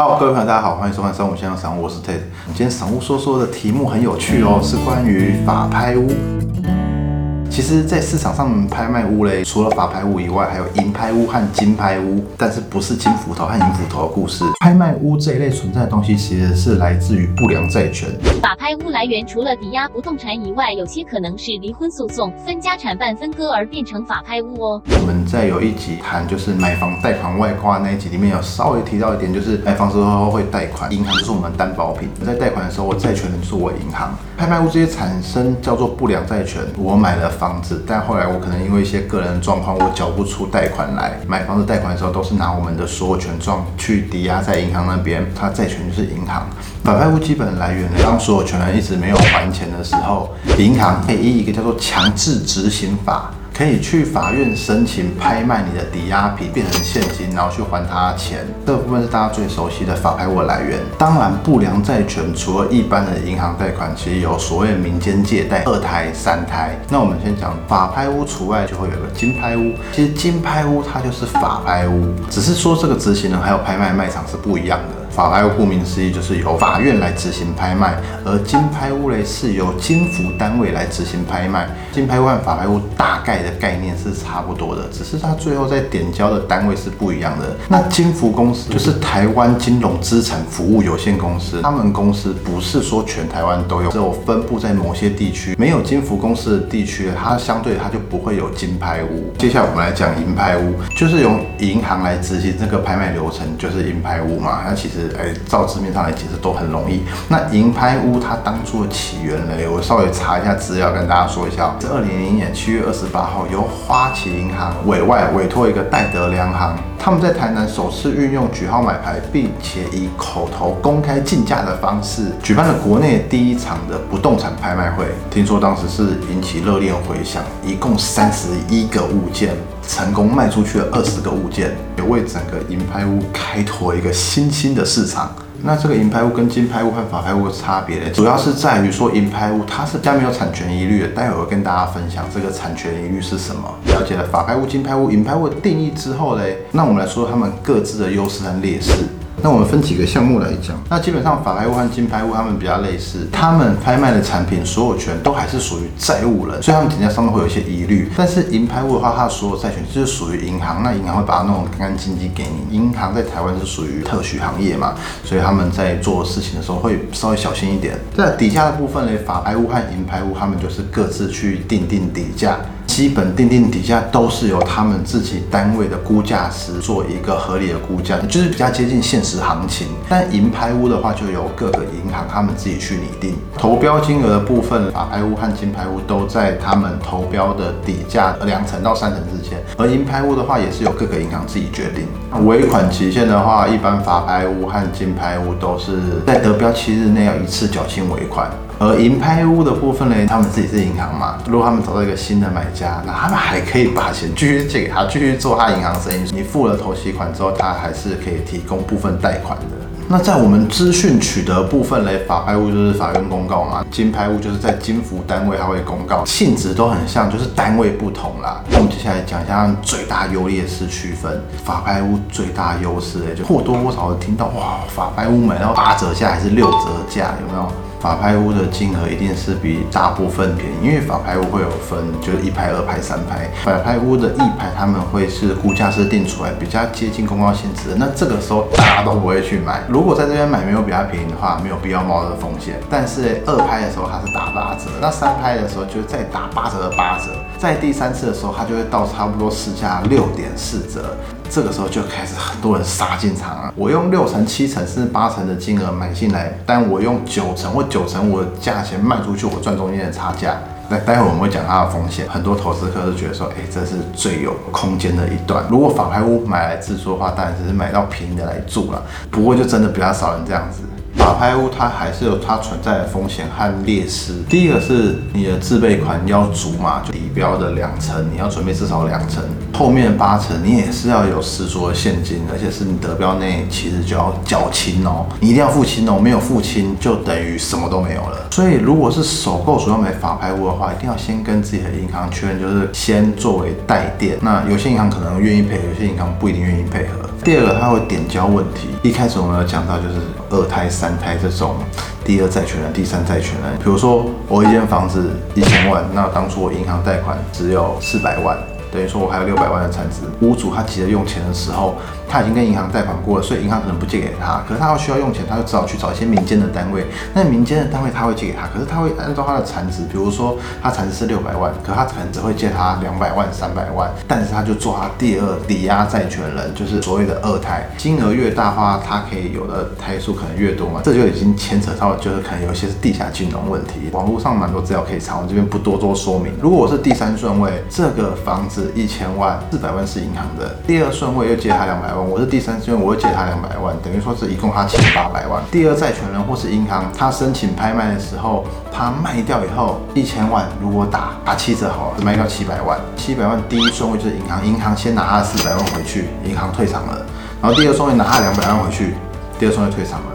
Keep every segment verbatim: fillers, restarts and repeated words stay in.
好，各位朋友，大家好，欢迎收看《商务先生赏物》，我是 Tate。今天赏物说说的题目很有趣哦，是关于法拍屋。其实，在市场上拍卖屋嘞，除了法拍屋以外，还有银拍屋和金拍屋，但是不是金斧头和银斧头的故事。拍卖屋这一类存在的东西，其实是来自于不良债权。法拍屋来源除了抵押不动产以外，有些可能是离婚诉讼、分家产办分割而变成法拍屋哦。我们在有一集谈就是买房贷款外挂那一集里面有稍微提到一点，就是买房之后会贷款，银行就是我们担保品。在贷款的时候，我债权人是我银行。拍卖屋这些产生叫做不良债权，我买了房子，但后来我可能因为一些个人状况，我缴不出贷款来。买房子贷款的时候，都是拿我们的所有权状去抵押在银行那边，它债权就是银行。法拍屋基本来源，当所有权人一直没有还钱的时候，银行可以依一个叫做强制执行法，可以去法院申请拍卖你的抵押品变成现金，然后去还他钱。这部分是大家最熟悉的法拍屋来源。当然，不良债权除了一般的银行贷款，其实有所谓民间借贷、二胎、三胎。那我们先讲法拍屋除外，就会有个金拍屋。其实金拍屋它就是法拍屋，只是说这个执行人还有拍卖卖场是不一样的。法拍屋顾名思义就是由法院来执行拍卖，而金拍屋嘞是由金服单位来执行拍卖。金拍屋和法拍屋大概的概念是差不多的，只是它最后在点交的单位是不一样的。那金服公司就是台湾金融资产服务有限公司，他们公司不是说全台湾都有，只有分布在某些地区。没有金服公司的地区，它相对它就不会有金拍屋。接下来我们来讲银拍屋，就是由银行来执行这个拍卖流程，就是银拍屋嘛。它其实哎，照字面上来解释都很容易。那银拍屋它当初的起源呢，我稍微查一下资料跟大家说一下，是二零零一年七月二十八号，由花旗银行委外委托一个戴德梁行，他们在台南首次运用举号买牌，并且以口头公开竞价的方式，举办了国内第一场的不动产拍卖会。听说当时是引起热烈回响，一共三十一个物件，成功卖出去了二十个物件，也为整个银拍屋开拓一个新兴的市场。那这个银拍屋跟金拍屋和法拍屋的差别呢，主要是在于说银拍屋它是比较没有产权疑虑的，待会我会跟大家分享这个产权疑虑是什么。了解了法拍屋、金拍屋、银拍屋的定义之后呢，那我们来说他们各自的优势和劣势。那我们分几个项目来讲。那基本上法拍屋和金拍屋他们比较类似，他们拍卖的产品所有权都还是属于债务人，所以他们顶价上面会有一些疑虑。但是银拍屋的话，它的所有债权就是属于银行，那银行会把它弄得干干净净给你。银行在台湾是属于特许行业嘛，所以他们在做事情的时候会稍微小心一点。在底价的部分呢，法拍屋和银拍屋他们就是各自去定定底价。基本定定底价都是由他们自己单位的估价师做一个合理的估价，就是比较接近现实行情。但银拍屋的话，就由各个银行他们自己去拟定。投标金额的部分，法拍屋和金拍屋都在他们投标的底价两成到三成之间，而银拍屋的话也是由各个银行自己决定。尾款期限的话，一般法拍屋和金拍屋都是在得标期日内要一次缴清尾款。而银拍屋的部分呢，他们自己是银行嘛，如果他们找到一个新的买家，那他们还可以把钱继续借给他，继续做他银行生意。你付了头期款之后，他还是可以提供部分贷款的。那在我们资讯取得部分嘞，法拍屋就是法院公告嘛，金拍屋就是在金服单位它会公告，性质都很像，就是单位不同啦。那我们接下来讲一下最大优劣势区分。法拍屋最大优势嘞，就或多或少的听到哇，法拍屋买到八折价还是六折价，有没有？法拍屋的金额一定是比大部分便宜，因为法拍屋会有分，就是一拍、二拍、三拍。法拍屋的一拍他们会是估价师定出来，比较接近公告性质的。那这个时候大家都不会去买，如果在这边买没有比较便宜的话，没有必要冒这个风险。但是二拍的时候它是打八折，那三拍的时候就再打八折的八折，在第三次的时候它就会到差不多市价六点四折。这个时候就开始很多人杀进场啊！我用六成、七成甚至八成的金额买进来，但我用九成或九成我的价钱卖出去，我赚中间的差价。那待会我们会讲它的风险。很多投资客是觉得说，哎，这是最有空间的一段。如果法拍屋买来自住的话，当然是买到便宜的来住了。不过就真的比较少人这样子。法拍屋它还是有它存在的风险和劣势。第一个是你的自备款要足嘛，就底标的两成，你要准备至少两成，后面八成你也是要有十足的现金，而且是你得标内其实就要缴清哦，你一定要付清哦，没有付清就等于什么都没有了。所以如果是首购主要买法拍屋的话，一定要先跟自己的银行确认，就是先作为代垫。那有些银行可能愿意配合，有些银行不一定愿意配合。第二个，它会点交问题。一开始我们有讲到，就是二胎、三胎这种第二债权人、第三债权人。比如说，我一间房子一千万，那当初我银行贷款只有四百万。等于说，我还有六百万的产值。屋主他急着用钱的时候，他已经跟银行贷款过了，所以银行可能不借给他。可是他要需要用钱，他就只好去找一些民间的单位。那民间的单位他会借给他，可是他会按照他的产值，比如说他产值是六百万，可他可能只会借他两百万、三百万。但是他就做他第二抵押债权人，就是所谓的二胎。金额越大的话，他可以有的胎数可能越多嘛。这就已经牵扯到，就是可能有一些是地下金融问题。网络上蛮多资料可以查，我这边不多做说明。如果我是第三顺位，这个房子。一千万，四百万是银行的。第二顺位又借他两百万，我是第三顺位，我又借他两百万，等于说是一共他欠八百万。第二债权人或是银行，他申请拍卖的时候，他卖掉以后一千万，如果打打七折好了，只卖掉七百万。七百万第一顺位就是银行，银行先拿他的四百万回去，银行退场了。然后第二顺位拿他两百万回去，第二顺位退场了。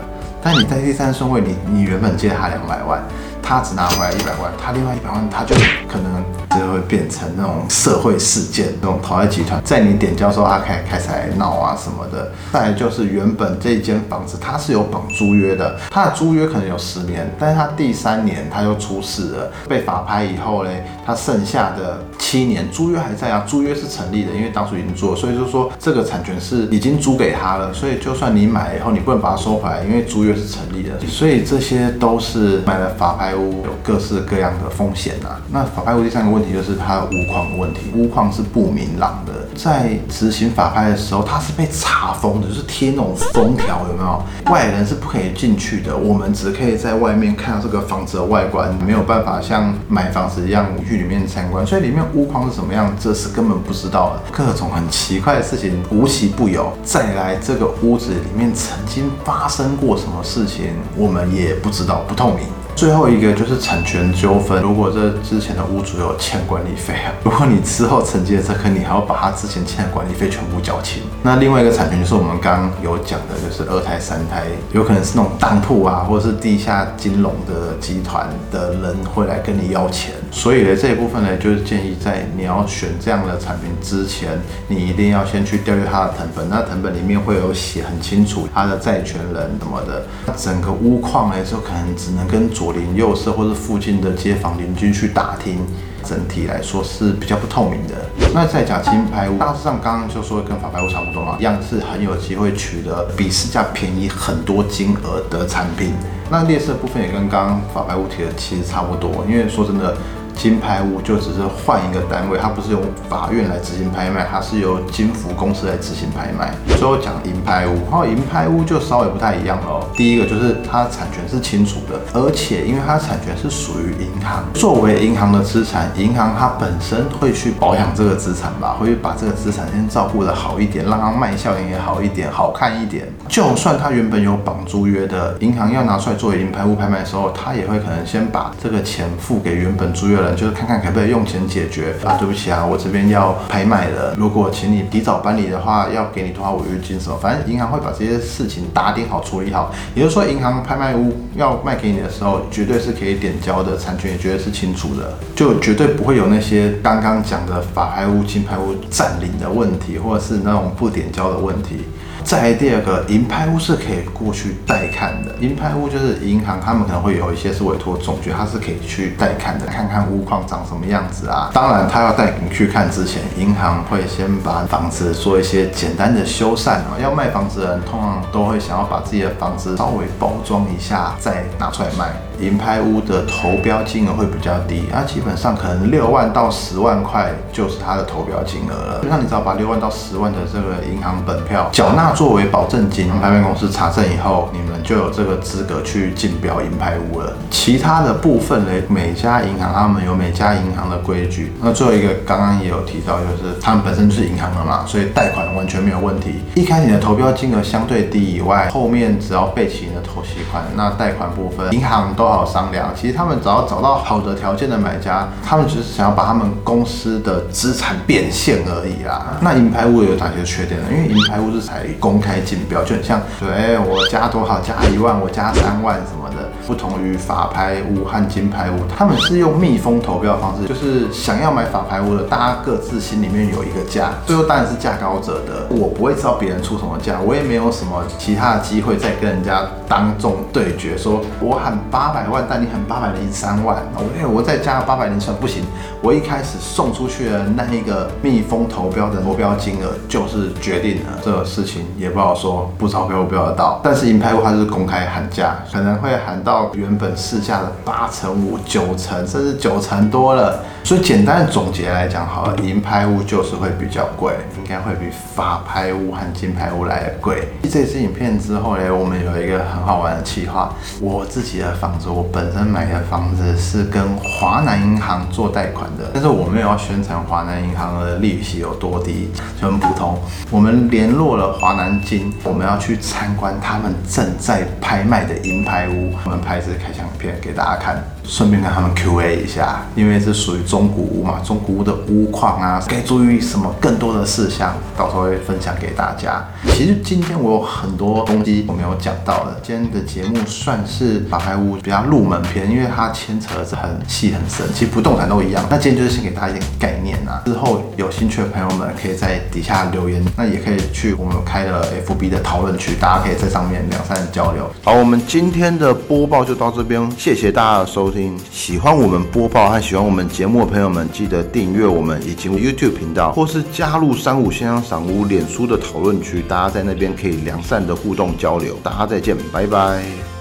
但你在第三顺位，你你原本借他两百万。他只拿回来一百万，他另外一百万，他就可能就会变成那种社会事件，那种讨债集团在你点交的时候，他开开始来闹啊什么的。再来就是原本这一间房子它是有绑租约的，它的租约可能有十年，但是它第三年它就出事了，被法拍以后嘞，它剩下的七年租约还在啊，租约是成立的，因为当初已经租了，所以就说这个产权是已经租给他了，所以就算你买了以后，你不能把它收回来，因为租约是成立的，所以这些都是买了法拍。有各式各样的风险啊。那法拍屋第三个问题就是它屋况的问题，屋况是不明朗的。在执行法拍的时候，它是被查封的，就是贴那种封条，有没有？外人是不可以进去的，我们只可以在外面看到这个房子的外观，没有办法像买房子一样去里面参观。所以里面屋况是怎么样，这是根本不知道的。各种很奇怪的事情无奇不有。再来，这个屋子里面曾经发生过什么事情，我们也不知道，不透明。最后一个就是产权纠纷，如果这之前的屋主有欠管理费啊，如果你之后承接这个，你还要把他之前欠的管理费全部缴清。那另外一个产权就是我们刚刚有讲的，就是二胎、三胎，有可能是那种当铺啊，或者是地下金融的集团的人会来跟你要钱，所以呢这一部分呢，就是建议在你要选这样的产品之前，你一定要先去调阅它的誊本，那誊本里面会有写很清楚它的债权人什么的，整个屋况呢就可能只能跟主左邻右舍或是附近的街坊邻居去打听，整体来说是比较不透明的。那在讲竞拍屋，大致上刚刚就说跟法拍屋差不多嘛，一样是很有机会取得比市价便宜很多金额的产品。那劣势的部分也跟刚刚法拍屋提的其实差不多，因为说真的。竞拍屋就只是换一个单位，它不是用法院来执行拍卖，它是由金服公司来执行拍卖。最后讲营拍屋，然后营拍屋就稍微不太一样了。第一个就是它产权是清楚的，而且因为它产权是属于银行，作为银行的资产，银行它本身会去保养这个资产吧，会把这个资产先照顾得好一点，让它卖效应也好一点，好看一点。就算它原本有绑租约的，银行要拿出来作为营拍屋拍卖的时候，它也会可能先把这个钱付给原本租约的人。就是看看可不可以用钱解决啊！对不起啊，我这边要拍卖了。如果请你提早搬离的话，要给你多少违约金什么？反正银行会把这些事情打点好、处理好。也就是说，银行拍卖屋要卖给你的时候，绝对是可以点交的，产权也绝对是清楚的，就绝对不会有那些刚刚讲的法拍屋、竞拍屋占领的问题，或者是那种不点交的问题。再来第二个，营拍屋是可以过去带看的。营拍屋就是银行，他们可能会有一些是委托总局，他是可以去带看的，看看屋况长什么样子啊。当然，他要带你去看之前，银行会先把房子做一些简单的修缮啊。要卖房子的人通常都会想要把自己的房子稍微包装一下，再拿出来卖。营拍屋的投标金额会比较低，它、啊、基本上可能六万到十万块就是它的投标金额了。那你只要把六万到十万的这个银行本票缴纳作为保证金，拍卖公司查证以后，你们就有这个资格去竞标营拍屋了。其他的部分呢，每家银行他们有每家银行的规矩。那最后一个刚刚也有提到，就是他们本身就是银行了嘛，所以贷款完全没有问题。一开始你的投标金额相对低以外，后面只要备齐你的头期款，那贷款部分银行都好商量。其实他们只要找到好的条件的买家，他们只是想要把他们公司的资产变现而已啦。那营拍屋有哪些缺点呢？因为营拍屋是采公开竞标，就很像，对，我加多少加一万，我加三万什么的。不同于法拍屋和金拍屋，他们是用密封投票方式，就是想要买法拍屋的，大家各自心里面有一个价，最后当然是价高者得。我不会知道别人出什么价，我也没有什么其他的机会再跟人家当众对决，说我喊八百万，但你喊八百零三万，因为我再加八百零三不行。我一开始送出去的那一个密封投标的投标金额就是决定了这个事情，也不好说，不知道标不标得到。但是银拍屋它是公开喊价，可能会喊到原本市价的八成五、九成，甚至九成多了。所以简单的总结来讲好了，银拍屋就是会比较贵，应该会比法拍屋和金拍屋来的贵。这支影片之后呢，我们有一个很好玩的企划，我自己的房子，我本身买的房子是跟华南银行做贷款的，但是我没有要宣传华南银行的利息有多低，就很普通。我们联络了华南金，我们要去参观他们正在拍卖的银拍屋，我们拍一支开箱片给大家看，顺便跟他们 Q A 一下，因为是属于中古屋嘛，中古屋的屋况啊，该注意什么更多的事项，到时候会分享给大家。其实今天我有很多东西我没有讲到的，今天的节目算是法拍屋比较入门篇，因为它牵扯的是很细很深，其实不动产都一样。那今天就是先给大家一点概念啊，之后有兴趣的朋友们可以在底下留言，那也可以去我们开了 F B 的讨论区，大家可以在上面两三人交流。好，我们今天的播报就到这边，谢谢大家的收听。喜欢我们播报和喜欢我们节目的朋友们，记得订阅我们以及 YouTube 频道，或是加入三五线上赏屋脸书的讨论区，大家在那边可以良善的互动交流。大家再见，拜拜。